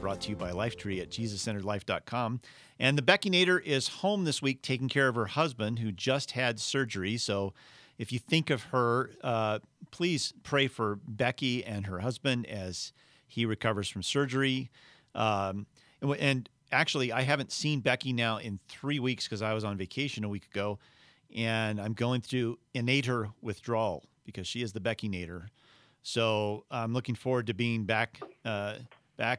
brought to you by LifeTree at JesusCenteredLife.com. And the Becky Nader is home this week taking care of her husband who just had surgery. So if you think of her, please pray for Becky and her husband as he recovers from surgery. And actually, I haven't seen Becky now in 3 weeks because I was on vacation a week ago, and I'm going through Nader withdrawal because she is the Becky Nader. So I'm looking forward to being back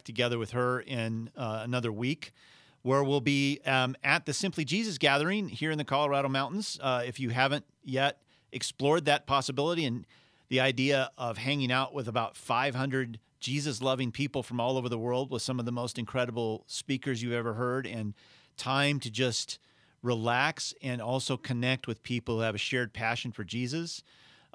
together with her in another week, where we'll be at the Simply Jesus gathering here in the Colorado Mountains. If you haven't yet explored that possibility and the idea of hanging out with about 500 Jesus-loving people from all over the world with some of the most incredible speakers you've ever heard, and time to just relax and also connect with people who have a shared passion for Jesus.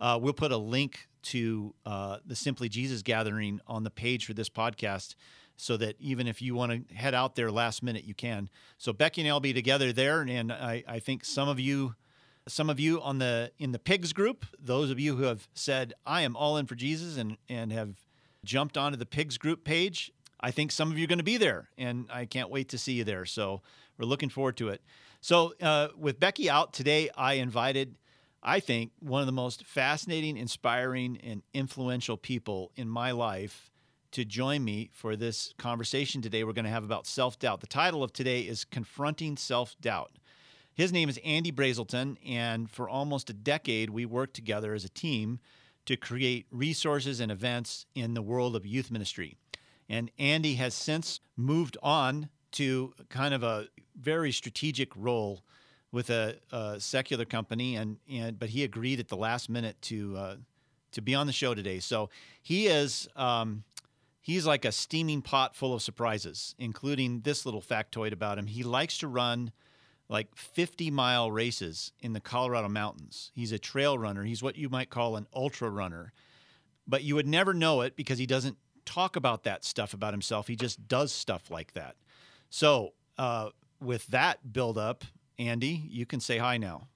We'll put a link to the Simply Jesus gathering on the page for this podcast so that even if you want to head out there last minute, you can. So Becky and I will be together there, and I think some of you in the PIGS group, those of you who have said, I am all in for Jesus and have jumped onto the PIGS group page, I think some of you are going to be there, and I can't wait to see you there. So we're looking forward to it. So with Becky out today, I invited, I think, one of the most fascinating, inspiring, and influential people in my life to join me for this conversation today we're going to have about self-doubt. The title of today is Confronting Self-Doubt. His name is Andy Brazelton, and for almost a decade, we worked together as a team to create resources and events in the world of youth ministry. And Andy has since moved on to kind of a very strategic role with a secular company, but he agreed at the last minute to be on the show today. So he is he's like a steaming pot full of surprises, including this little factoid about him. He likes to run like 50-mile races in the Colorado Mountains. He's a trail runner. He's what you might call an ultra runner. But you would never know it because he doesn't talk about that stuff about himself. He just does stuff like that. So with that buildup, Andy, you can say hi now.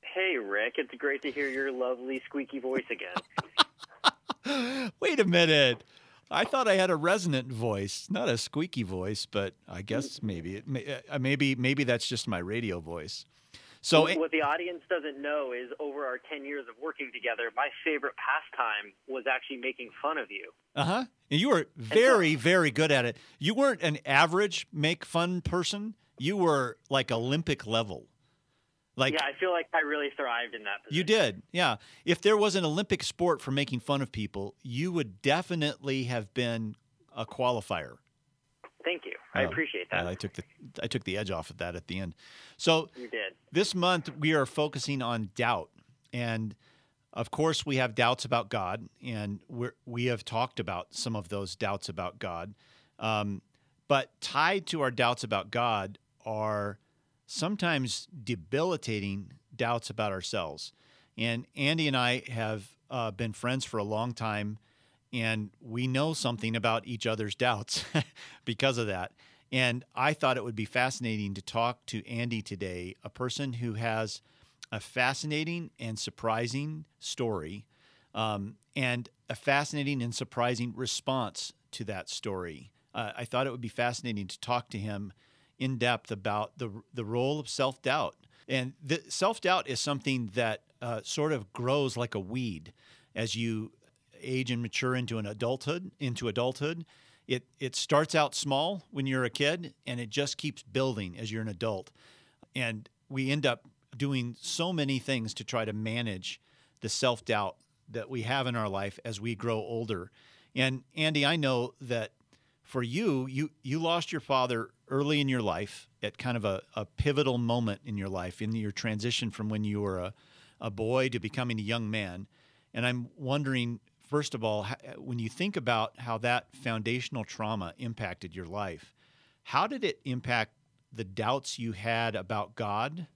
Hey, Rick. It's great to hear your lovely squeaky voice again. Wait a minute. I thought I had a resonant voice, not a squeaky voice, but I guess maybe that's just my radio voice. So what the audience doesn't know is over our 10 years of working together, my favorite pastime was actually making fun of you. Uh-huh. And you were very, very good at it. You weren't an average make fun person. You were like Olympic level. Like, yeah, I feel like I really thrived in that position. You did, yeah. If there was an Olympic sport for making fun of people, you would definitely have been a qualifier. Thank you. I appreciate that. I took the edge off of that at the end. So you did. This month, we are focusing on doubt. And, of course, we have doubts about God, and we have talked about some of those doubts about God. But tied to our doubts about God are sometimes debilitating doubts about ourselves. And Andy and I have been friends for a long time, and we know something about each other's doubts because of that. And I thought it would be fascinating to talk to Andy today, a person who has a fascinating and surprising story, and a fascinating and surprising response to that story. I thought it would be fascinating to talk to him in depth about the role of self-doubt. And self-doubt is something that sort of grows like a weed as you age and mature into adulthood. It starts out small when you're a kid, and it just keeps building as you're an adult. And we end up doing so many things to try to manage the self-doubt that we have in our life as we grow older. And Andy, I know that for you lost your father early in your life at kind of a pivotal moment in your life, in your transition from when you were a boy to becoming a young man. And I'm wondering, First of all, when you think about how that foundational trauma impacted your life, how did it impact the doubts you had about God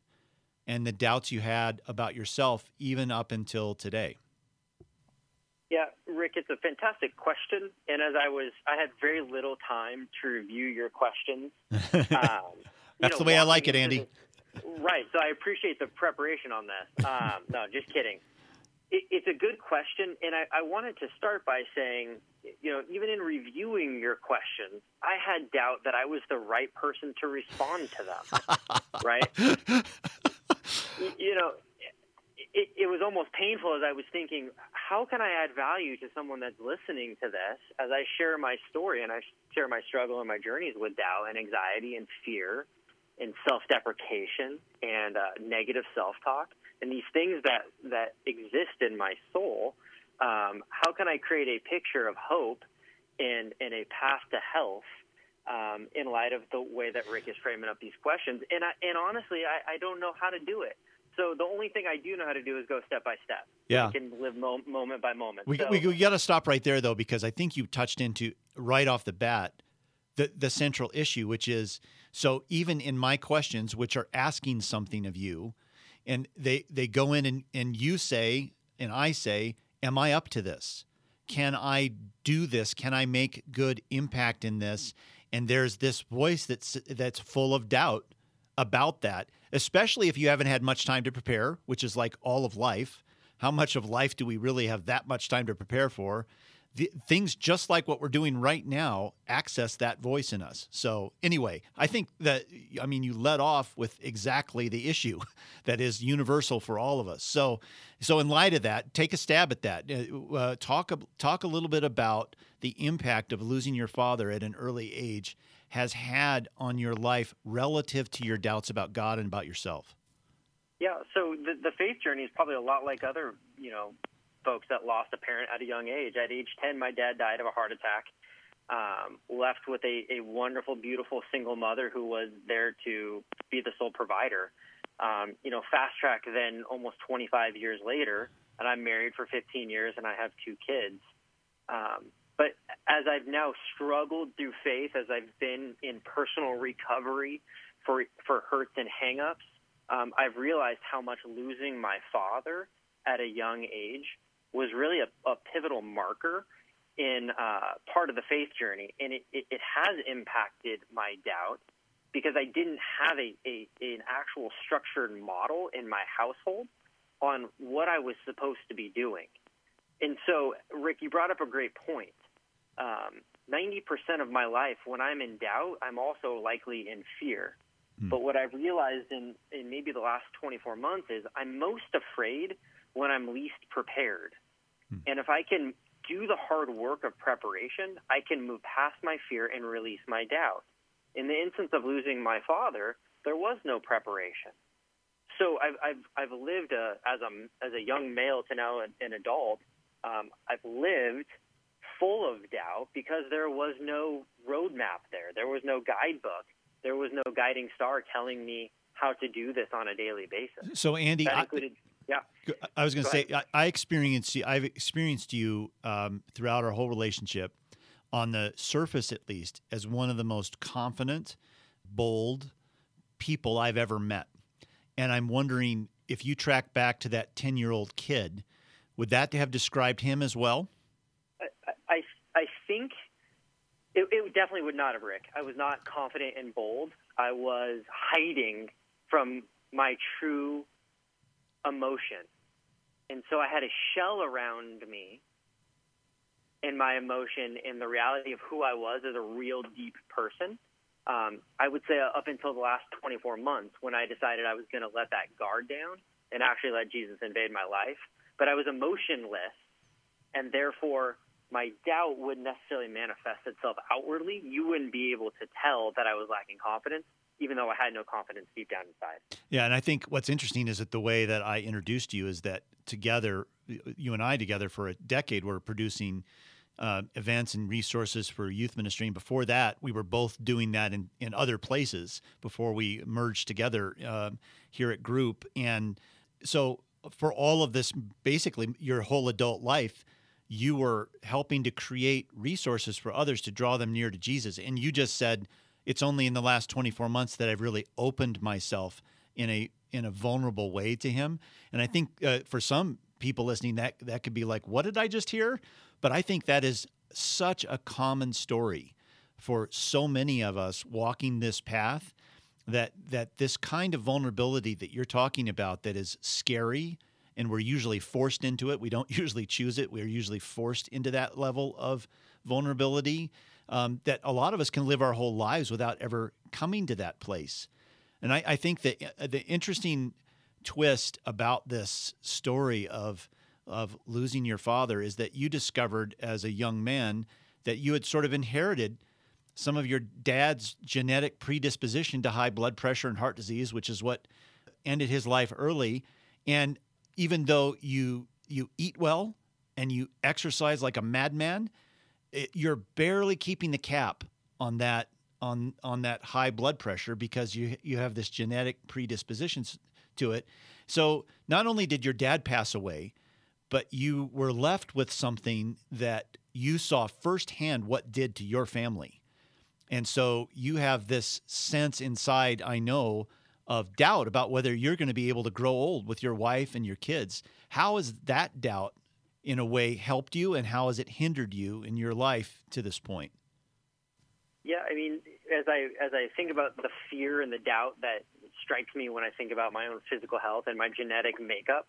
and the doubts you had about yourself even up until today? Yeah, Rick, it's a fantastic question. And as I had very little time to review your questions. That's the way I like it, Andy. Right. So I appreciate the preparation on this. No, just kidding. It's a good question. And I wanted to start by saying, even in reviewing your questions, I had doubt that I was the right person to respond to them. Right? It was almost painful as I was thinking, how can I add value to someone that's listening to this as I share my story and I share my struggle and my journeys with doubt and anxiety and fear and self-deprecation and negative self-talk and these things that exist in my soul. How can I create a picture of hope and a path to health in light of the way that Rick is framing up these questions? And honestly, I don't know how to do it. So the only thing I do know how to do is go step by step. Yeah. I can live moment by moment. We got to stop right there, though, because I think you touched into right off the bat the central issue, which is, so even in my questions, which are asking something of you, and they go in and you say, and I say, am I up to this? Can I do this? Can I make good impact in this? And there's this voice that's full of doubt about that, especially if you haven't had much time to prepare, which is like all of life. How much of life do we really have that much time to prepare for? Things just like what we're doing right now access that voice in us. So anyway, I think that, you led off with exactly the issue that is universal for all of us. So in light of that, take a stab at that. Talk a little bit about the impact of losing your father at an early age has had on your life relative to your doubts about God and about yourself. Yeah, so the faith journey is probably a lot like other, folks that lost a parent at a young age. At age 10, my dad died of a heart attack, left with a wonderful, beautiful single mother who was there to be the sole provider. Fast track then almost 25 years later, and I'm married for 15 years and I have two kids. But as I've now struggled through faith, as I've been in personal recovery for hurts and hangups, I've realized how much losing my father at a young age was really a pivotal marker in part of the faith journey. And it has impacted my doubt because I didn't have an actual structured model in my household on what I was supposed to be doing. And so, Rick, you brought up a great point. 90% of my life, when I'm in doubt, I'm also likely in fear. Mm. But what I've realized in maybe the last 24 months is I'm most afraid when I'm least prepared. Mm. And if I can do the hard work of preparation, I can move past my fear and release my doubt. In the instance of losing my father, there was no preparation. So I've lived as a young male to now an adult. I've lived full of doubt because there was no roadmap there. There was no guidebook. There was no guiding star telling me how to do this on a daily basis. So Andy, I was going to say I've experienced you throughout our whole relationship, on the surface at least, as one of the most confident, bold people I've ever met. And I'm wondering if you track back to that 10-year-old kid, would that have described him as well? I think it definitely would not have, Rick. I was not confident and bold. I was hiding from my true emotion. And so I had a shell around me and my emotion and the reality of who I was as a real deep person. I would say up until the last 24 months when I decided I was going to let that guard down and actually let Jesus invade my life. But I was emotionless, and therefore my doubt wouldn't necessarily manifest itself outwardly. You wouldn't be able to tell that I was lacking confidence, even though I had no confidence deep down inside. Yeah, and I think what's interesting is that the way that I introduced you is that together, you and I together for a decade were producing events and resources for youth ministry. And before that, we were both doing that in other places before we merged together here at Group. And so for all of this, basically your whole adult life, you were helping to create resources for others to draw them near to Jesus. And you just said, it's only in the last 24 months that I've really opened myself in a vulnerable way to him. And I think for some people listening, that could be like, what did I just hear? But I think that is such a common story for so many of us walking this path, that this kind of vulnerability that you're talking about that is scary, and we're usually forced into it. We don't usually choose it. We're usually forced into that level of vulnerability, that a lot of us can live our whole lives without ever coming to that place. And I think that the interesting twist about this story of losing your father is that you discovered as a young man that you had sort of inherited some of your dad's genetic predisposition to high blood pressure and heart disease, which is what ended his life early. And even though you eat well and you exercise like a madman, you're barely keeping the cap on that on that high blood pressure because you have this genetic predisposition to it. So not only did your dad pass away, but you were left with something that you saw firsthand what did to your family. And so you have this sense inside, I know, of doubt about whether you're going to be able to grow old with your wife and your kids. How has that doubt, in a way, helped you, and how has it hindered you in your life to this point? Yeah, I mean, as I think about the fear and the doubt that strikes me when I think about my own physical health and my genetic makeup,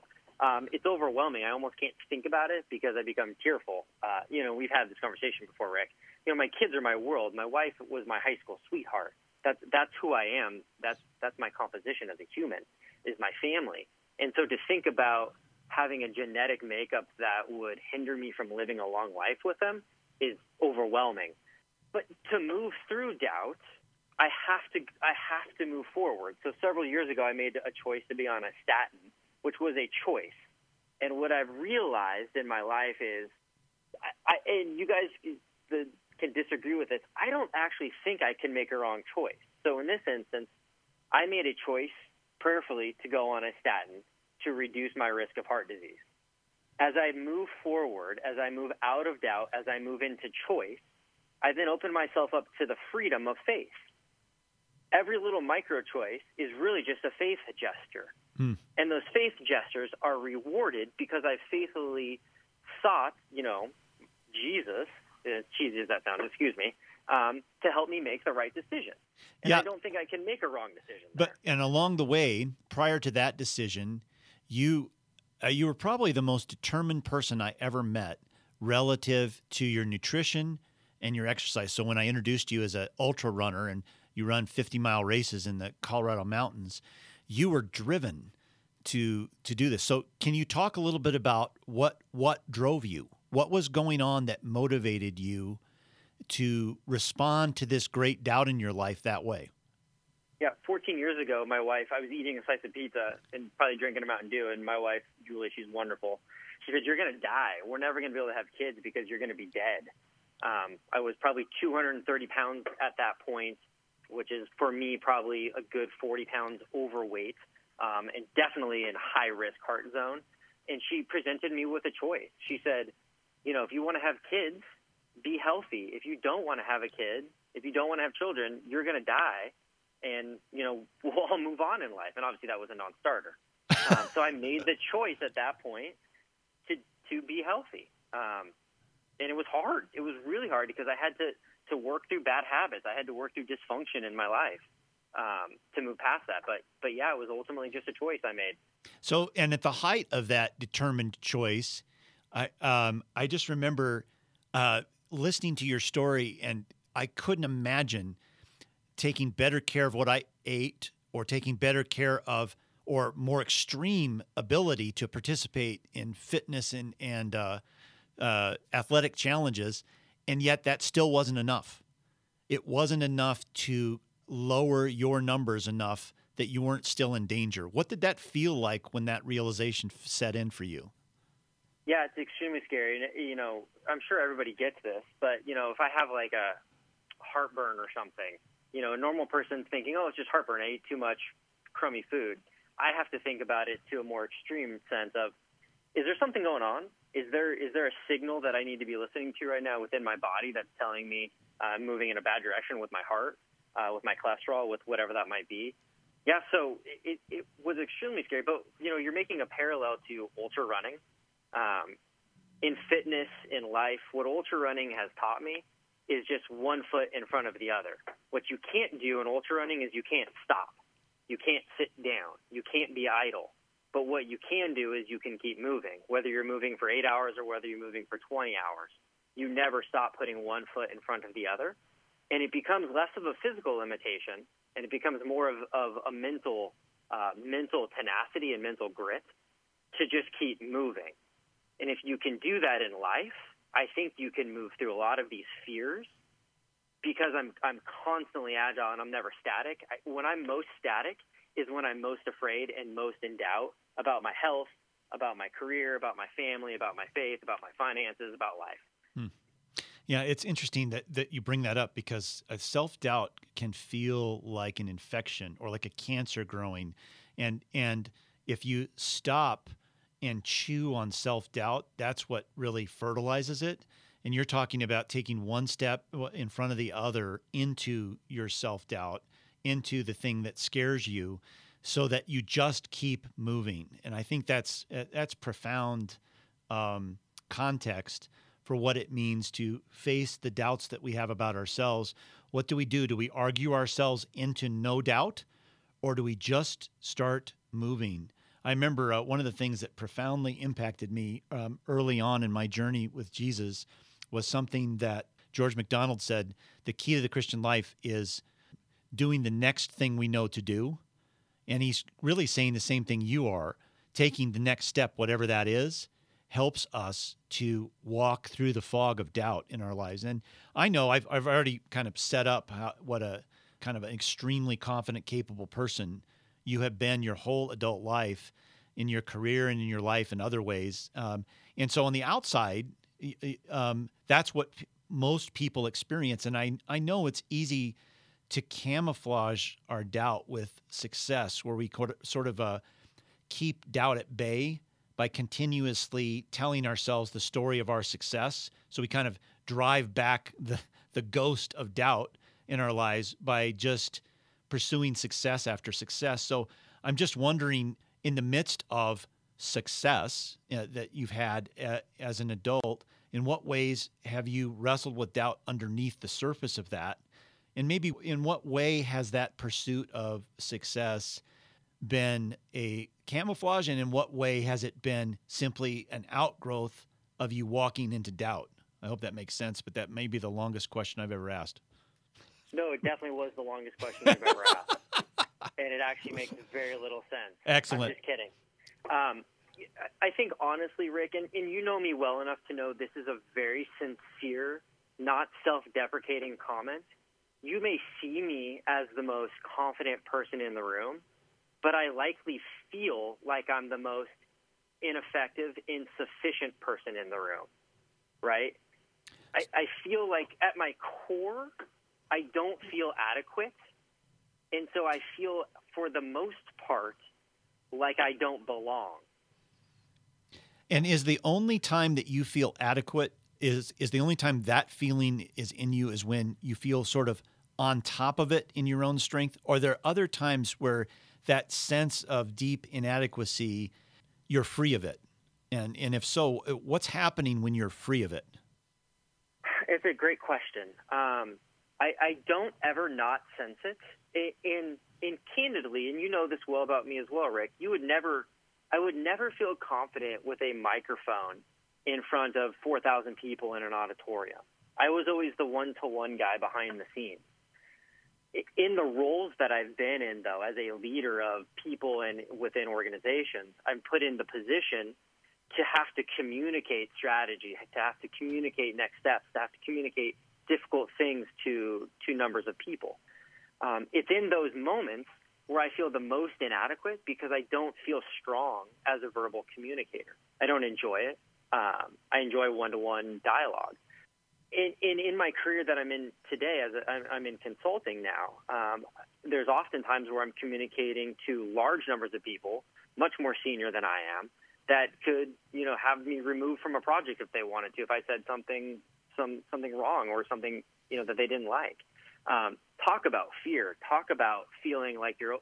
it's overwhelming. I almost can't think about it because I become tearful. We've had this conversation before, Rick. My kids are my world. My wife was my high school sweetheart. That's who I am. That's my composition as a human, is my family. And so to think about having a genetic makeup that would hinder me from living a long life with them is overwhelming. But to move through doubt, I have to move forward. So several years ago, I made a choice to be on a statin, which was a choice. And what I've realized in my life is, and you guys can disagree with this, I don't actually think I can make a wrong choice. So in this instance, I made a choice prayerfully to go on a statin to reduce my risk of heart disease. As I move forward, as I move out of doubt, as I move into choice, I then open myself up to the freedom of faith. Every little micro-choice is really just a faith gesture. Mm. And those faith gestures are rewarded because I faithfully sought, Jesus, as cheesy as that sounds, excuse me, to help me make the right decision. And yeah. I don't think I can make a wrong decision there. And along the way, prior to that decision, you were probably the most determined person I ever met relative to your nutrition and your exercise. So when I introduced you as an ultra runner and you run 50-mile races in the Colorado mountains, you were driven to do this. So can you talk a little bit about what drove you? What was going on that motivated you to respond to this great doubt in your life that way? Yeah, 14 years ago, my wife, I was eating a slice of pizza and probably drinking a Mountain Dew, and my wife, Julie, she's wonderful. She said, "You're going to die. We're never going to be able to have kids because you're going to be dead." I was probably 230 pounds at that point, which is, for me, probably a good 40 pounds overweight, and definitely in high-risk heart zone. And she presented me with a choice. She said, if you want to have kids, be healthy. If you don't want to have a kid, if you don't want to have children, you're going to die, and, we'll all move on in life. And obviously that was a non-starter. So I made the choice at that point to be healthy. And it was hard. It was really hard because I had to work through bad habits. I had to work through dysfunction in my life to move past that. But yeah, it was ultimately just a choice I made. So, and at the height of that determined choice, I just remember listening to your story, and I couldn't imagine taking better care of what I ate or taking better care of or more extreme ability to participate in fitness and athletic challenges, and yet that still wasn't enough. It wasn't enough to lower your numbers enough that you weren't still in danger. What did that feel like when that realization set in for you? Yeah, it's extremely scary. I'm sure everybody gets this, but, if I have like a heartburn or something, a normal person's thinking, oh, it's just heartburn. I ate too much crummy food. I have to think about it to a more extreme sense of, is there something going on? is there a signal that I need to be listening to right now within my body that's telling me I'm moving in a bad direction with my heart, with my cholesterol, with whatever that might be? Yeah, so it was extremely scary. But, you know, you're making a parallel to ultra running. In fitness, in life, what ultra running has taught me is just one foot in front of the other. What you can't do in ultra running is you can't stop. You can't sit down. You can't be idle. But what you can do is you can keep moving, whether you're moving for 8 hours or whether you're moving for 20 hours. You never stop putting one foot in front of the other, and it becomes less of a physical limitation, and it becomes more of a mental tenacity and mental grit to just keep moving. And if you can do that in life, I think you can move through a lot of these fears, because I'm constantly agile and I'm never static. When I'm most static is when I'm most afraid and most in doubt about my health, about my career, about my family, about my faith, about my finances, about life. Yeah, it's interesting that you bring that up, because self-doubt can feel like an infection or like a cancer growing. And if you stop and chew on self-doubt, that's what really fertilizes it. And you're talking about taking one step in front of the other into your self-doubt, into the thing that scares you, so that you just keep moving. And I think that's profound context for what it means to face the doubts that we have about ourselves. What do we do? Do we argue ourselves into no doubt, or do we just start moving? I remember one of the things that profoundly impacted me early on in my journey with Jesus was something that George MacDonald said: the key to the Christian life is doing the next thing we know to do. And he's really saying the same thing you are. Taking the next step, whatever that is, helps us to walk through the fog of doubt in our lives. And I know I've already kind of set up what a kind of an extremely confident, capable person you have been your whole adult life, in your career and in your life in other ways. And so on the outside, that's what most people experience. And I know it's easy to camouflage our doubt with success, where we sort of keep doubt at bay by continuously telling ourselves the story of our success. So we kind of drive back the ghost of doubt in our lives by just pursuing success after success. So I'm just wondering, in the midst of success that you've had as an adult, in what ways have you wrestled with doubt underneath the surface of that? And maybe in what way has that pursuit of success been a camouflage, and in what way has it been simply an outgrowth of you walking into doubt? I hope that makes sense, but that may be the longest question I've ever asked. No, it definitely was the longest question I've ever asked, and it actually makes very little sense. Excellent. I'm just kidding. I think, honestly, Rick, and you know me well enough to know this is a very sincere, not self-deprecating comment. You may see me as the most confident person in the room, but I likely feel like I'm the most ineffective, insufficient person in the room, right? I feel like at my core, I don't feel adequate, and so I feel, for the most part, like I don't belong. And is the only time that you feel adequate, is the only time that feeling is in you is when you feel sort of on top of it in your own strength? Or are there other times where that sense of deep inadequacy, you're free of it? And if so, what's happening when you're free of it? It's a great question. I don't ever not sense it. And candidly, and you know this well about me as well, Rick, I would never feel confident with a microphone in front of 4,000 people in an auditorium. I was always the one-to-one guy behind the scenes. In the roles that I've been in, though, as a leader of people and within organizations, I'm put in the position to have to communicate strategy, to have to communicate next steps, to have to communicate difficult things to numbers of people. It's in those moments where I feel the most inadequate, because I don't feel strong as a verbal communicator. I don't enjoy it. I enjoy one-to-one dialogue. In my career that I'm in today, I'm in consulting now, there's often times where I'm communicating to large numbers of people, much more senior than I am, that could, you know, have me removed from a project if they wanted to, if I said something wrong or something, you know, that they didn't like. Talk about fear. Talk about feeling like you're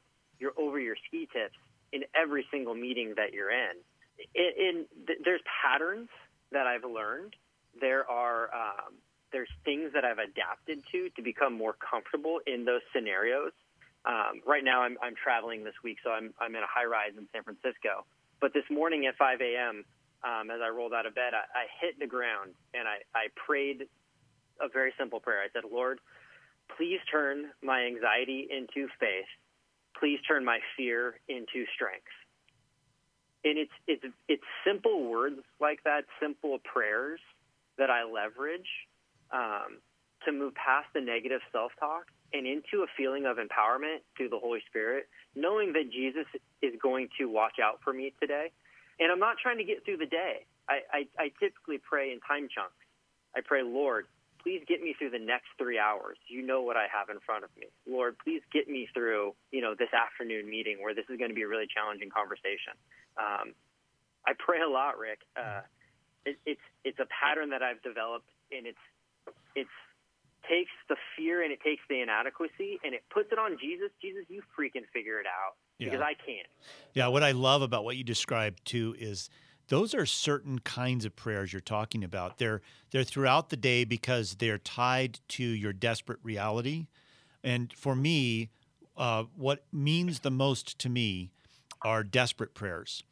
over your ski tips in every single meeting that you're in. There's patterns that I've learned. There are there's things that I've adapted to become more comfortable in those scenarios. Right now, I'm traveling this week, so I'm in a high rise in San Francisco. But this morning at 5 a.m., as I rolled out of bed, I hit the ground and I prayed a very simple prayer. I said, Lord, please turn my anxiety into faith. Please turn my fear into strength. And it's simple words like that, simple prayers that I leverage to move past the negative self-talk and into a feeling of empowerment through the Holy Spirit, knowing that Jesus is going to watch out for me today. And I'm not trying to get through the day. I typically pray in time chunks. I pray, Lord, please get me through the next 3 hours. You know what I have in front of me. Lord, please get me through, you know, this afternoon meeting where this is going to be a really challenging conversation. I pray a lot, Rick. It's a pattern that I've developed, and it takes the fear and it takes the inadequacy, and it puts it on Jesus. Jesus, you freaking figure it out, because I can't. Yeah, what I love about what you described, too, is those are certain kinds of prayers you're talking about. They're throughout the day because they're tied to your desperate reality. And for me, what means the most to me are desperate prayers.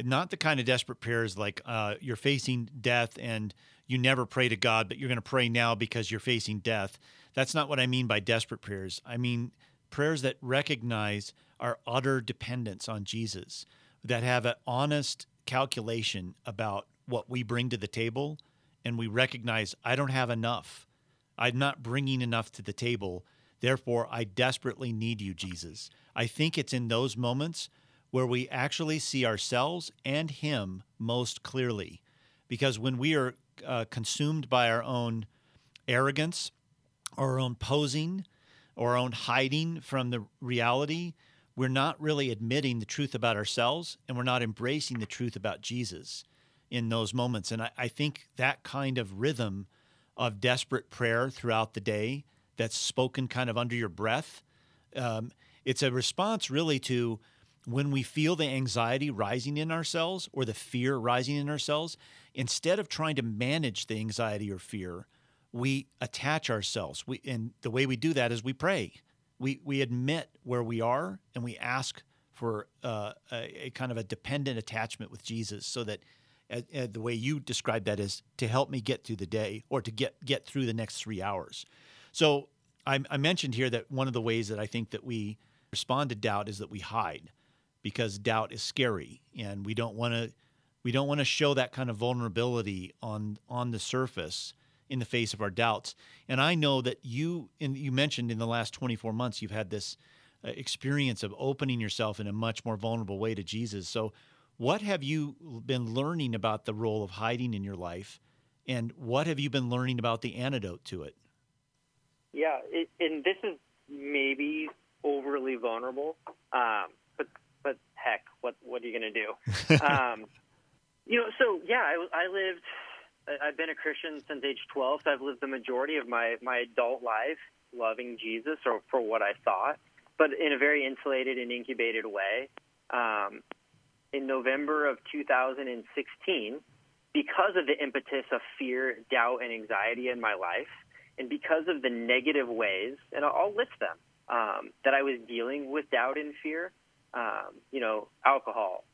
Not the kind of desperate prayers like you're facing death and you never pray to God, but you're going to pray now because you're facing death. That's not what I mean by desperate prayers. I mean prayers that recognize our utter dependence on Jesus, that have an honest calculation about what we bring to the table, and we recognize I don't have enough. I'm not bringing enough to the table. Therefore, I desperately need you, Jesus. I think it's in those moments where we actually see ourselves and Him most clearly, because when we are consumed by our own arrogance, our own posing, our own hiding from the reality, we're not really admitting the truth about ourselves, and we're not embracing the truth about Jesus in those moments. And I think that kind of rhythm of desperate prayer throughout the day that's spoken kind of under your breath, it's a response really to when we feel the anxiety rising in ourselves or the fear rising in ourselves. Instead of trying to manage the anxiety or fear, we attach ourselves. And the way we do that is we pray. We admit where we are, and we ask for a kind of a dependent attachment with Jesus, so that the way you describe that is to help me get through the day, or to get through the next 3 hours. So I mentioned here that one of the ways that I think that we respond to doubt is that we hide, because doubt is scary, and we don't want to show that kind of vulnerability on the surface in the face of our doubts. And I know that you mentioned in the last 24 months, you've had this experience of opening yourself in a much more vulnerable way to Jesus. So what have you been learning about the role of hiding in your life, and what have you been learning about the antidote to it? Yeah, and this is maybe overly vulnerable, but heck, what are you going to do? I lived... I've been a Christian since age 12, so I've lived the majority of my adult life loving Jesus, or for what I thought, but in a very insulated and incubated way. In November of 2016, because of the impetus of fear, doubt, and anxiety in my life, and because of the negative ways, and I'll list them, that I was dealing with doubt and fear, alcohol,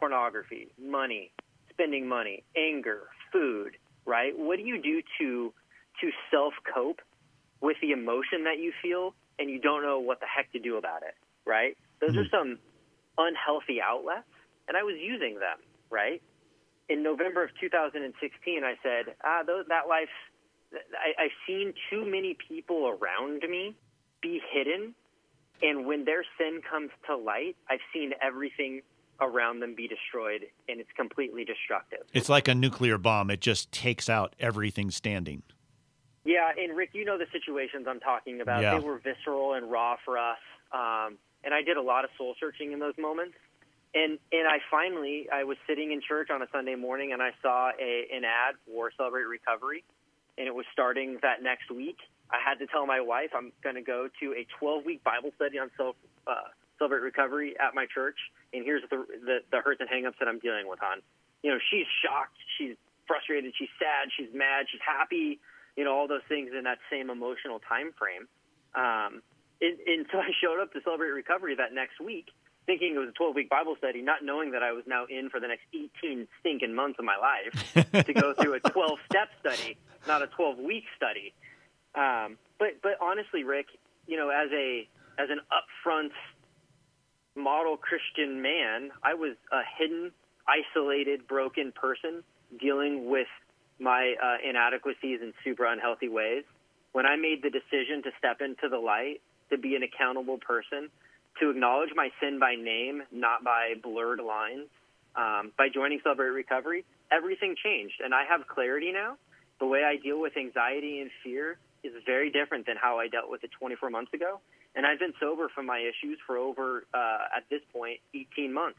pornography, money, spending money, anger, food, right? What do you do to self-cope with the emotion that you feel and you don't know what the heck to do about it, right? Those are some unhealthy outlets, and I was using them, right? In November of 2016, I said, that life, I've seen too many people around me be hidden, and when their sin comes to light, I've seen everything around them be destroyed, and it's completely destructive. It's like a nuclear bomb. It just takes out everything standing. Yeah, and Rick, you know the situations I'm talking about. Yeah. They were visceral and raw for us, and I did a lot of soul-searching in those moments, And I was sitting in church on a Sunday morning, and I saw an ad for Celebrate Recovery, and it was starting that next week. I had to tell my wife I'm going to go to a 12-week Bible study on Celebrate Recovery at my church, and here's the hurts and hang-ups that I'm dealing with, hon. You know, she's shocked, she's frustrated, she's sad, she's mad, she's happy, you know, all those things in that same emotional time frame. And so I showed up to Celebrate Recovery that next week, thinking it was a 12-week Bible study, not knowing that I was now in for the next 18 stinking months of my life to go through a 12-step study, not a 12-week study. But honestly, Rick, you know, as an upfront model Christian man, I was a hidden, isolated, broken person dealing with my inadequacies in super unhealthy ways. When I made the decision to step into the light, to be an accountable person, to acknowledge my sin by name, not by blurred lines, by joining Celebrate Recovery, everything changed. And I have clarity now. The way I deal with anxiety and fear is very different than how I dealt with it 24 months ago. And I've been sober from my issues for over, at this point, 18 months.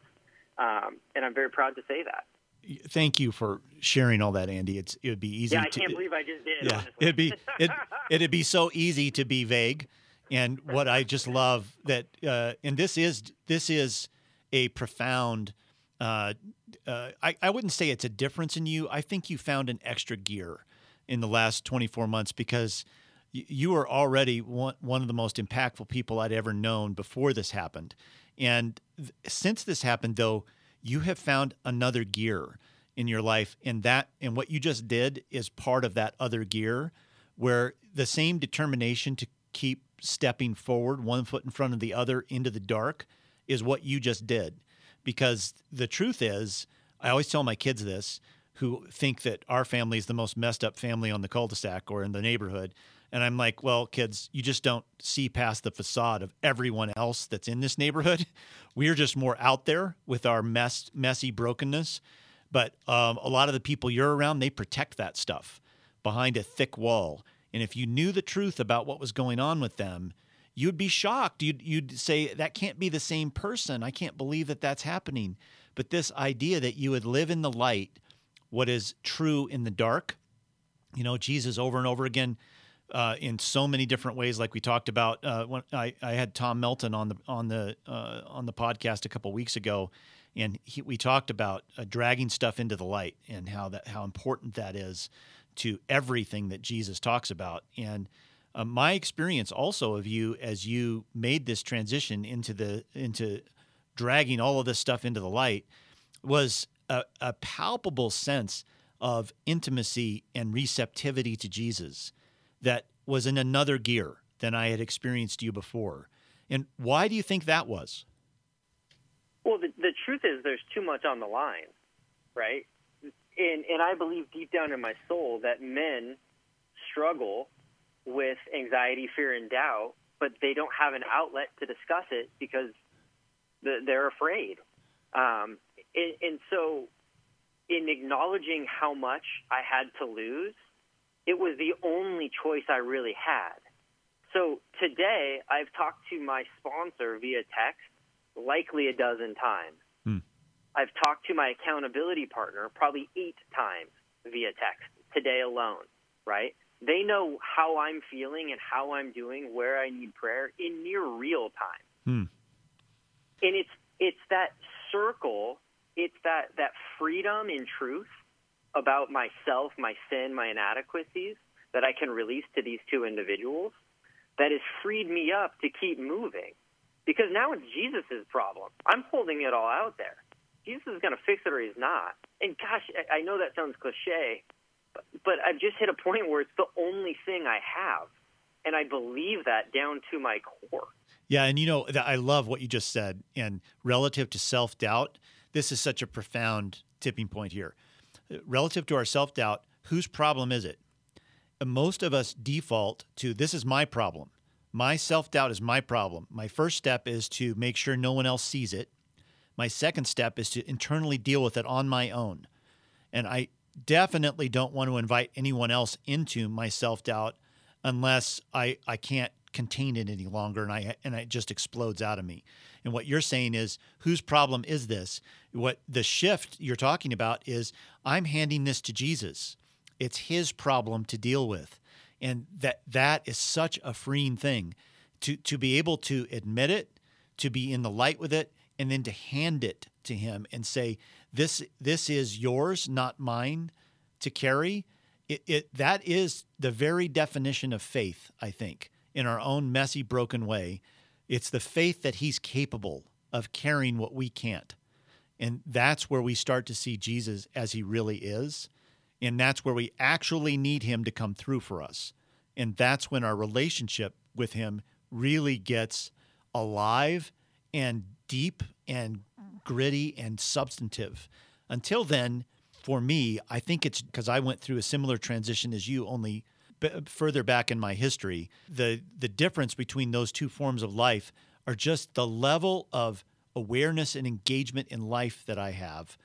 And I'm very proud to say that. Thank you for sharing all that, Andy. It would be easy. Yeah, I can't believe I just did. Yeah, honestly. It'd be so easy to be vague. And what I just love that, and this is a profound. I wouldn't say it's a difference in you. I think you found an extra gear in the last 24 months because you were already one of the most impactful people I'd ever known before this happened. And since this happened, though, you have found another gear in your life, and what you just did is part of that other gear, where the same determination to keep stepping forward, one foot in front of the other into the dark, is what you just did. Because the truth is, I always tell my kids this, who think that our family is the most messed up family on the cul-de-sac or in the neighborhood. And I'm like, well, kids, you just don't see past the facade of everyone else that's in this neighborhood. We're just more out there with our messy brokenness. But a lot of the people you're around, they protect that stuff behind a thick wall. And if you knew the truth about what was going on with them, you'd be shocked. You'd say, that can't be the same person. I can't believe that that's happening. But this idea that you would live in the light, what is true in the dark, you know, Jesus over and over again, in so many different ways, like we talked about. When I had Tom Melton on the podcast a couple weeks ago, and we talked about dragging stuff into the light and how important that is to everything that Jesus talks about. And my experience also of you as you made this transition into dragging all of this stuff into the light was a palpable sense of intimacy and receptivity to Jesus. That was in another gear than I had experienced you before. And why do you think that was? Well, the truth is there's too much on the line, right? And I believe deep down in my soul that men struggle with anxiety, fear, and doubt, but they don't have an outlet to discuss it because they're afraid. And so in acknowledging how much I had to lose, it was the only choice I really had. So today, I've talked to my sponsor via text likely 12 times. I've talked to my accountability partner probably 8 times via text today alone, right? They know how I'm feeling and how I'm doing, where I need prayer in near real time. And it's that circle, it's that freedom in truth about myself, my sin, my inadequacies that I can release to these two individuals that has freed me up to keep moving. Because now it's Jesus' problem. I'm holding it all out there. Jesus is going to fix it or he's not. And gosh, I know that sounds cliche, but I've just hit a point where it's the only thing I have. And I believe that down to my core. Yeah, and you know, I love what you just said. And relative to self-doubt, this is such a profound tipping point here. Relative to our self-doubt, whose problem is it? Most of us default to, this is my problem. My self-doubt is my problem. My first step is to make sure no one else sees it. My second step is to internally deal with it on my own. And I definitely don't want to invite anyone else into my self-doubt unless I can't contain it any longer, and it just explodes out of me. And what you're saying is, whose problem is this? What the shift you're talking about is, I'm handing this to Jesus. It's his problem to deal with. And that is such a freeing thing, to be able to admit it, to be in the light with it, and then to hand it to him and say, this is yours, not mine, to carry. That is the very definition of faith, I think, in our own messy, broken way. It's the faith that he's capable of carrying what we can't. And that's where we start to see Jesus as he really is. And that's where we actually need him to come through for us. And that's when our relationship with him really gets alive and deep and gritty and substantive. Until then, for me, I think it's because I went through a similar transition as you, only further back in my history. The difference between those two forms of life are just the level of awareness and engagement in life that I have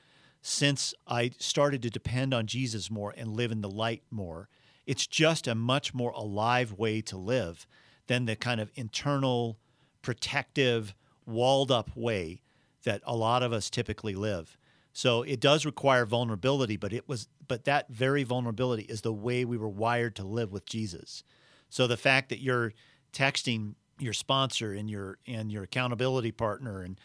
since I started to depend on Jesus more and live in the light more. It's just a much more alive way to live than the kind of internal, protective, walled-up way that a lot of us typically live. So it does require vulnerability, but that very vulnerability is the way we were wired to live with Jesus. So the fact that you're texting your sponsor and your accountability partner and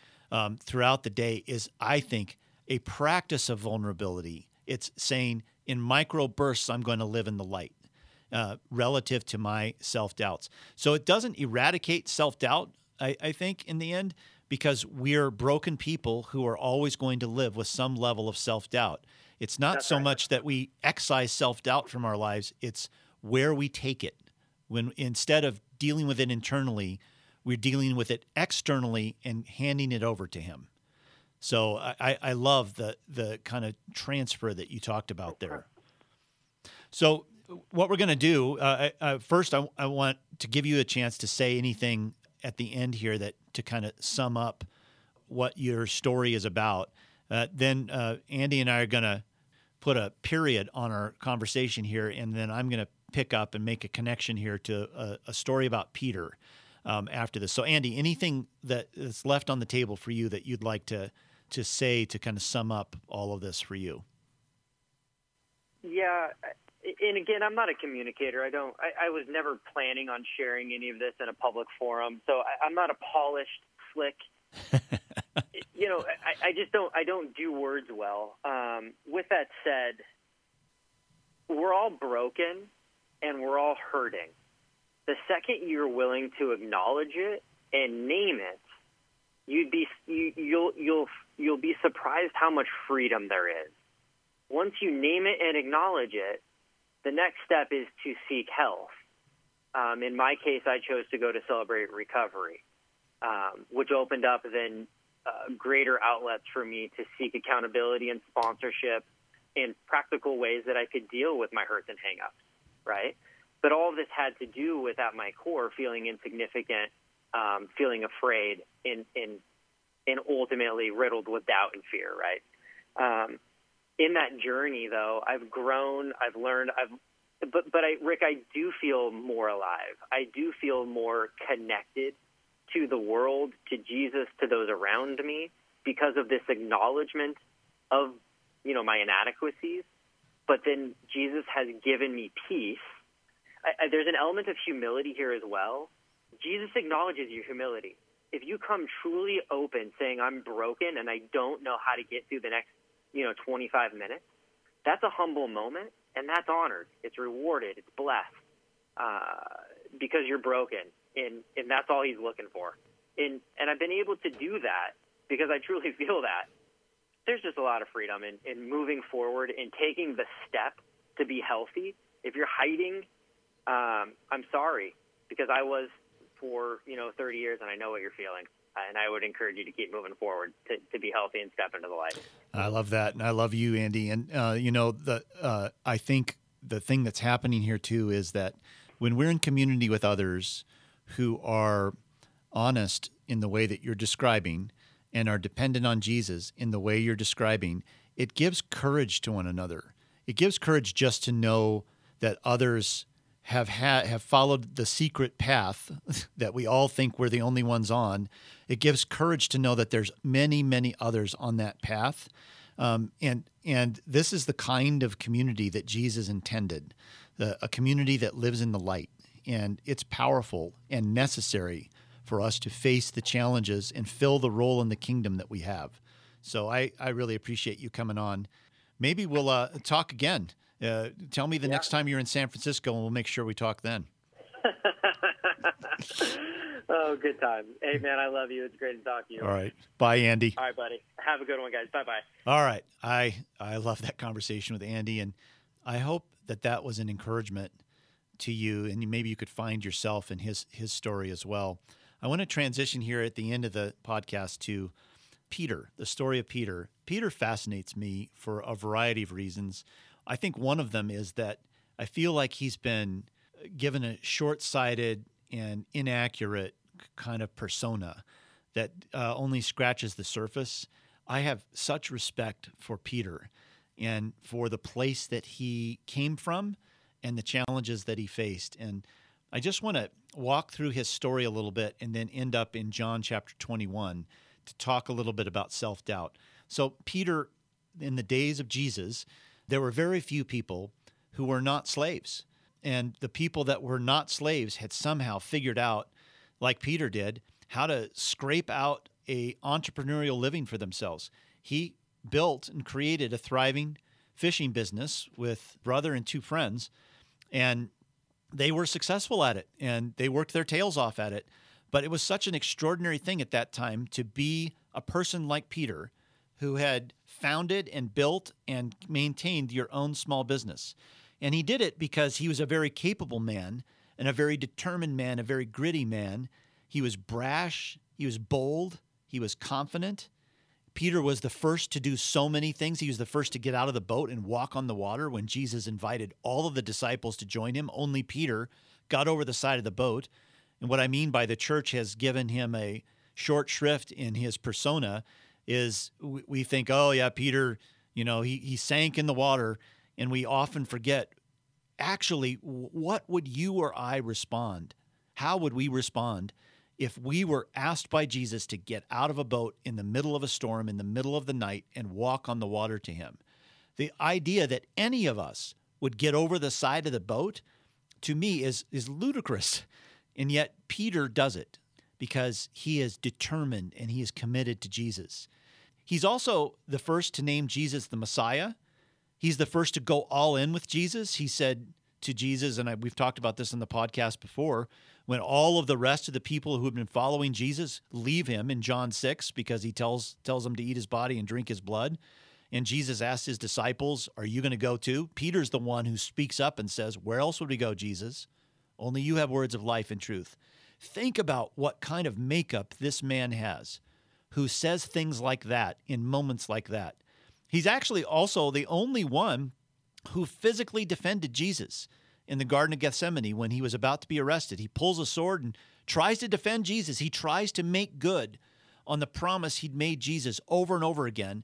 throughout the day is, I think, a practice of vulnerability. It's saying, in micro bursts, I'm going to live in the light relative to my self-doubts. So it doesn't eradicate self-doubt, I think, in the end, because we're broken people who are always going to live with some level of self-doubt. It's not so much that we excise self-doubt from our lives, it's where we take it. When instead of dealing with it internally, we're dealing with it externally and handing it over to him. So I love the kind of transfer that you talked about there. So what we're going to do, first I want to give you a chance to say anything at the end here that to kind of sum up what your story is about. Then Andy and I are going to put a period on our conversation here, and then I'm going to pick up and make a connection here to a story about Peter after this. So Andy, anything that's left on the table for you that you'd like to say to kind of sum up all of this for you? Yeah. And again, I'm not a communicator. I was never planning on sharing any of this in a public forum. So I'm not a polished slick. You know, I just don't do words well. With that said, we're all broken and we're all hurting. The second you're willing to acknowledge it and name it, you'll be surprised how much freedom there is. Once you name it and acknowledge it, the next step is to seek health. In my case, I chose to go to Celebrate Recovery, which opened up then greater outlets for me to seek accountability and sponsorship and practical ways that I could deal with my hurts and hang-ups, right? But all of this had to do with, at my core, feeling insignificant, feeling afraid, and ultimately riddled with doubt and fear, right? In that journey, though, I've grown, I've learned, Rick, I do feel more alive. I do feel more connected to the world, to Jesus, to those around me, because of this acknowledgement of, you know, my inadequacies. But then Jesus has given me peace. There's an element of humility here as well. Jesus acknowledges your humility. If you come truly open, saying, I'm broken and I don't know how to get through the next 25 minutes, that's a humble moment, and that's honored. It's rewarded. It's blessed because you're broken, and that's all he's looking for. And I've been able to do that because I truly feel that. There's just a lot of freedom in moving forward and taking the step to be healthy. If you're hiding, I'm sorry, because I was for 30 years, and I know what you're feeling. And I would encourage you to keep moving forward to be healthy and step into the light. I love that. And I love you, Andy. And, I think the thing that's happening here, too, is that when we're in community with others who are honest in the way that you're describing and are dependent on Jesus in the way you're describing, it gives courage to one another. It gives courage just to know that others have followed the secret path that we all think we're the only ones on, it gives courage to know that there's many, many others on that path. And this is the kind of community that Jesus intended, a community that lives in the light. And it's powerful and necessary for us to face the challenges and fill the role in the kingdom that we have. So I really appreciate you coming on. Maybe we'll talk again. Tell me the next time you're in San Francisco, and we'll make sure we talk then. Oh, good time. Hey, man, I love you. It's great to talk to you. All right. Bye, Andy. All right, buddy. Have a good one, guys. Bye-bye. All right. I love that conversation with Andy, and I hope that that was an encouragement to you, and maybe you could find yourself in his story as well. I want to transition here at the end of the podcast to Peter, the story of Peter. Peter fascinates me for a variety of reasons. I think one of them is that I feel like he's been given a short-sighted and inaccurate kind of persona that only scratches the surface. I have such respect for Peter and for the place that he came from and the challenges that he faced. And I just want to walk through his story a little bit and then end up in John chapter 21 to talk a little bit about self-doubt. So Peter, in the days of Jesus, there were very few people who were not slaves. And the people that were not slaves had somehow figured out, like Peter did, how to scrape out an entrepreneurial living for themselves. He built and created a thriving fishing business with brother and two friends, and they were successful at it, and they worked their tails off at it. But it was such an extraordinary thing at that time to be a person like Peter, who had founded and built and maintained your own small business. And he did it because he was a very capable man and a very determined man, a very gritty man. He was brash. He was bold. He was confident. Peter was the first to do so many things. He was the first to get out of the boat and walk on the water when Jesus invited all of the disciples to join him. Only Peter got over the side of the boat. And what I mean by the church has given him a short shrift in his persona is we think, oh, yeah, Peter, you know, he sank in the water. And we often forget, actually, what would you or I respond? How would we respond if we were asked by Jesus to get out of a boat in the middle of a storm, in the middle of the night, and walk on the water to him? The idea that any of us would get over the side of the boat, to me, is ludicrous. And yet Peter does it because he is determined and he is committed to Jesus. He's also the first to name Jesus the Messiah. He's the first to go all in with Jesus. He said to Jesus, and we've talked about this in the podcast before, when all of the rest of the people who have been following Jesus leave him in John 6 because he tells them to eat his body and drink his blood. And Jesus asks his disciples, are you going to go too? Peter's the one who speaks up and says, where else would we go, Jesus? Only you have words of life and truth. Think about what kind of makeup this man has who says things like that in moments like that. He's actually also the only one who physically defended Jesus in the Garden of Gethsemane when he was about to be arrested. He pulls a sword and tries to defend Jesus. He tries to make good on the promise he'd made Jesus over and over again,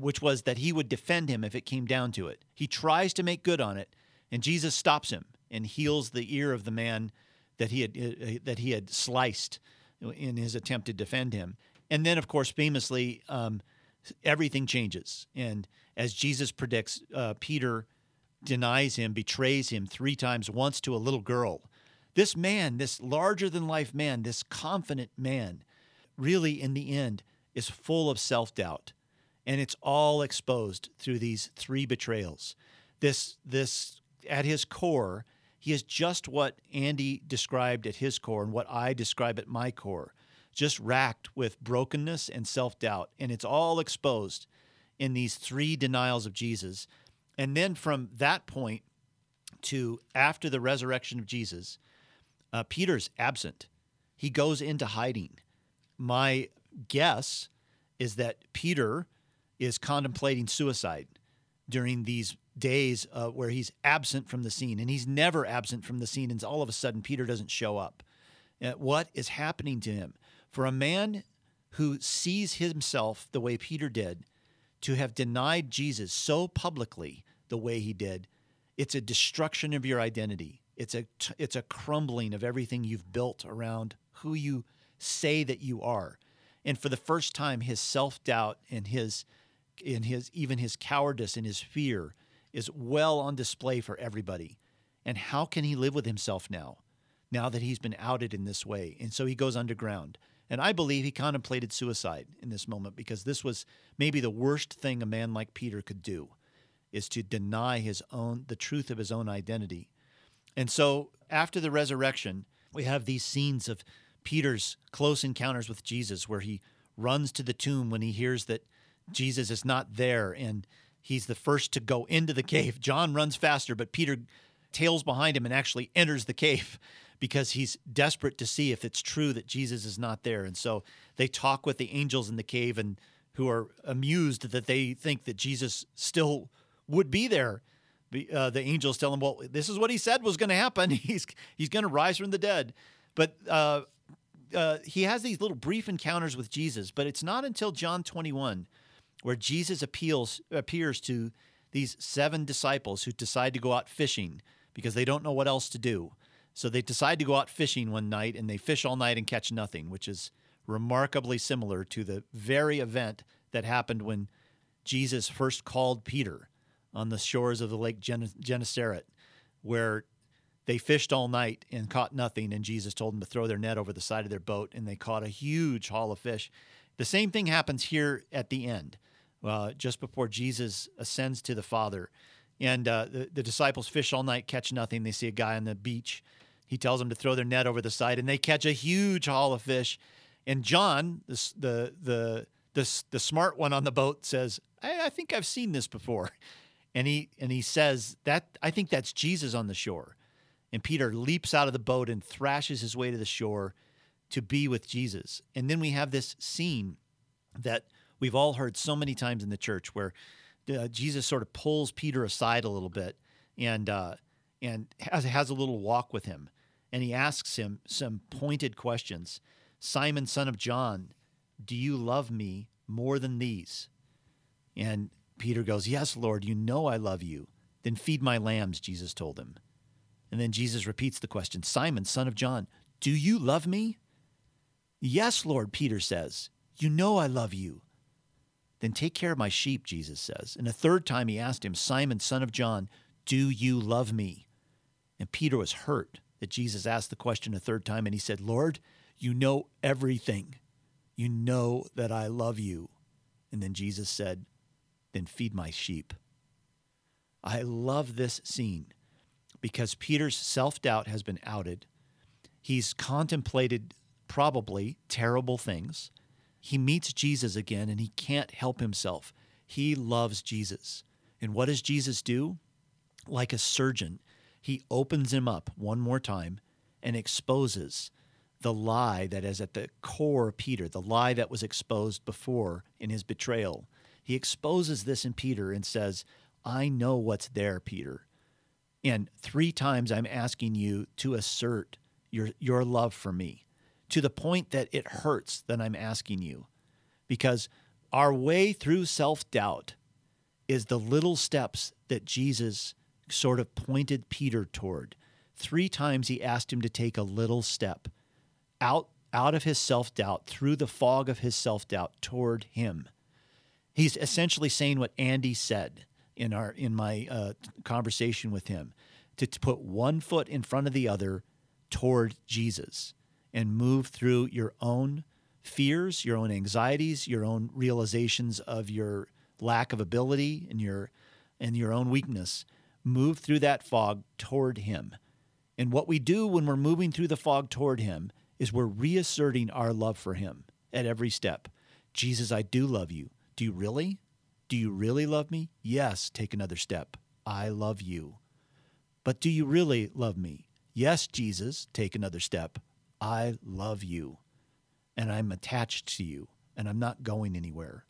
which was that he would defend him if it came down to it. He tries to make good on it, and Jesus stops him and heals the ear of the man that he had sliced in his attempt to defend him. And then, of course, famously, everything changes. And as Jesus predicts, Peter denies him, betrays him 3 times, once to a little girl. This man, this larger-than-life man, this confident man, really, in the end, is full of self-doubt. And it's all exposed through these 3 betrayals. This at his core, he is just what Andy described at his core and what I describe at my core. Just racked with brokenness and self-doubt. And it's all exposed in these 3 denials of Jesus. And then from that point to after the resurrection of Jesus, Peter's absent. He goes into hiding. My guess is that Peter is contemplating suicide during these days where he's absent from the scene. And he's never absent from the scene, and all of a sudden Peter doesn't show up. What is happening to him? For a man who sees himself the way Peter did, to have denied Jesus so publicly the way he did, it's a destruction of your identity. It's a crumbling of everything you've built around who you say that you are. And for the first time, his self-doubt and his cowardice and his fear is well on display for everybody. And how can he live with himself now that he's been outed in this way? And so he goes underground. And I believe he contemplated suicide in this moment, because this was maybe the worst thing a man like Peter could do, is to deny the truth of his own identity. And so after the resurrection, we have these scenes of Peter's close encounters with Jesus, where he runs to the tomb when he hears that Jesus is not there, and he's the first to go into the cave. John runs faster, but Peter tails behind him and actually enters the cave, because he's desperate to see if it's true that Jesus is not there. And so they talk with the angels in the cave, and who are amused that they think that Jesus still would be there. The angels tell him, well, this is what he said was going to happen. He's going to rise from the dead. But he has these little brief encounters with Jesus, but it's not until John 21 where Jesus appears to these 7 disciples who decide to go out fishing because they don't know what else to do. So they decide to go out fishing one night, and they fish all night and catch nothing, which is remarkably similar to the very event that happened when Jesus first called Peter on the shores of the Lake Genesaret, where they fished all night and caught nothing, and Jesus told them to throw their net over the side of their boat, and they caught a huge haul of fish. The same thing happens here at the end, just before Jesus ascends to the Father. And the disciples fish all night, catch nothing. They see a guy on the beach. He tells them to throw their net over the side, and they catch a huge haul of fish. And John, the smart one on the boat, says, I think I've seen this before. And he says, I think that's Jesus on the shore. And Peter leaps out of the boat and thrashes his way to the shore to be with Jesus. And then we have this scene that we've all heard so many times in the church, where Jesus sort of pulls Peter aside a little bit and has a little walk with him. And he asks him some pointed questions. Simon, son of John, do you love me more than these? And Peter goes, yes, Lord, you know I love you. Then feed my lambs, Jesus told him. And then Jesus repeats the question, Simon, son of John, do you love me? Yes, Lord, Peter says, you know I love you. Then take care of my sheep, Jesus says. And a third time he asked him, Simon, son of John, do you love me? And Peter was hurt that Jesus asked the question a third time, and he said, Lord, you know everything. You know that I love you. And then Jesus said, then feed my sheep. I love this scene because Peter's self-doubt has been outed. He's contemplated probably terrible things. He meets Jesus again, and he can't help himself. He loves Jesus. And what does Jesus do? Like a surgeon, he opens him up one more time and exposes the lie that is at the core of Peter, the lie that was exposed before in his betrayal. He exposes this in Peter and says, I know what's there, Peter. And 3 times I'm asking you to assert your love for me, to the point that it hurts that I'm asking you. Because our way through self-doubt is the little steps that Jesus sort of pointed Peter toward. 3 times he asked him to take a little step out of his self-doubt, through the fog of his self-doubt, toward him. He's essentially saying what Andy said in my conversation with him, to put one foot in front of the other toward Jesus, and move through your own fears, your own anxieties, your own realizations of your lack of ability and your own weakness. Move through that fog toward him. And what we do when we're moving through the fog toward him is we're reasserting our love for him at every step. Jesus, I do love you. Do you really? Do you really love me? Yes, take another step. I love you. But do you really love me? Yes, Jesus, take another step. I love you, and I'm attached to you, and I'm not going anywhere.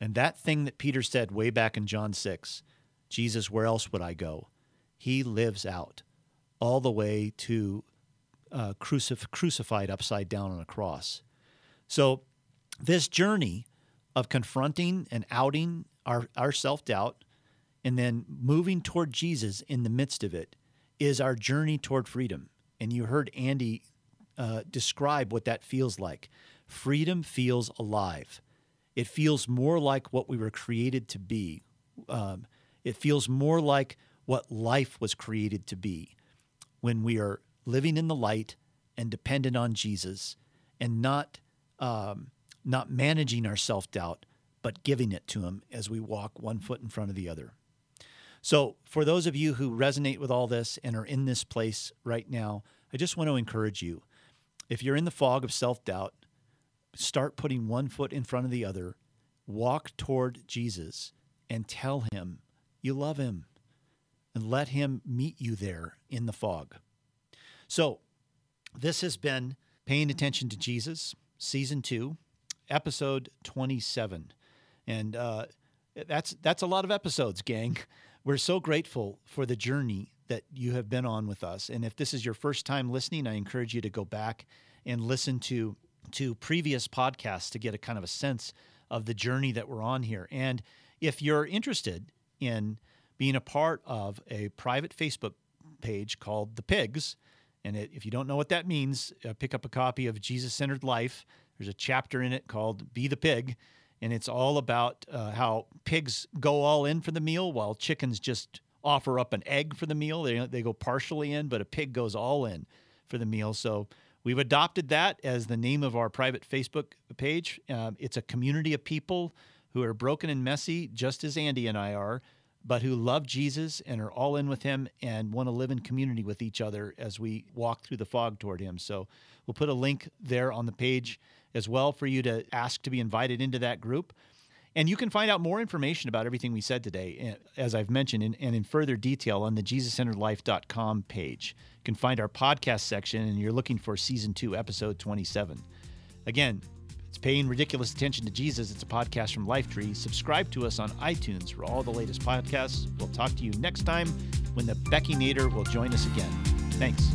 And that thing that Peter said way back in John 6, Jesus, where else would I go? He lives out all the way to crucified upside down on a cross. So this journey of confronting and outing our self-doubt, and then moving toward Jesus in the midst of it, is our journey toward freedom. And you heard Andy describe what that feels like. Freedom feels alive. It feels more like what we were created to be. It feels more like what life was created to be when we are living in the light and dependent on Jesus and not managing our self-doubt, but giving it to him as we walk one foot in front of the other. So for those of you who resonate with all this and are in this place right now, I just want to encourage you. If you're in the fog of self-doubt, start putting one foot in front of the other, walk toward Jesus, and tell him you love him, and let him meet you there in the fog. So this has been Paying Attention to Jesus, Season 2, Episode 27. And that's a lot of episodes, gang. We're so grateful for the journey that you have been on with us. And if this is your first time listening, I encourage you to go back and listen to previous podcasts to get a kind of a sense of the journey that we're on here. And if you're interested in being a part of a private Facebook page called The PIGS, and if you don't know what that means, pick up a copy of Jesus Centered Life. There's a chapter in it called Be the Pig, and it's all about how pigs go all in for the meal while chickens just offer up an egg for the meal. They go partially in, but a pig goes all in for the meal. So we've adopted that as the name of our private Facebook page. It's a community of people who are broken and messy, just as Andy and I are, but who love Jesus and are all in with him and want to live in community with each other as we walk through the fog toward him. So we'll put a link there on the page as well for you to ask to be invited into that group. And you can find out more information about everything we said today, as I've mentioned, and in further detail on the JesusCenteredLife.com page. You can find our podcast section, and you're looking for Season 2, Episode 27. Again, it's Paying Ridiculous Attention to Jesus. It's a podcast from LifeTree. Subscribe to us on iTunes for all the latest podcasts. We'll talk to you next time when the Becky Nader will join us again. Thanks.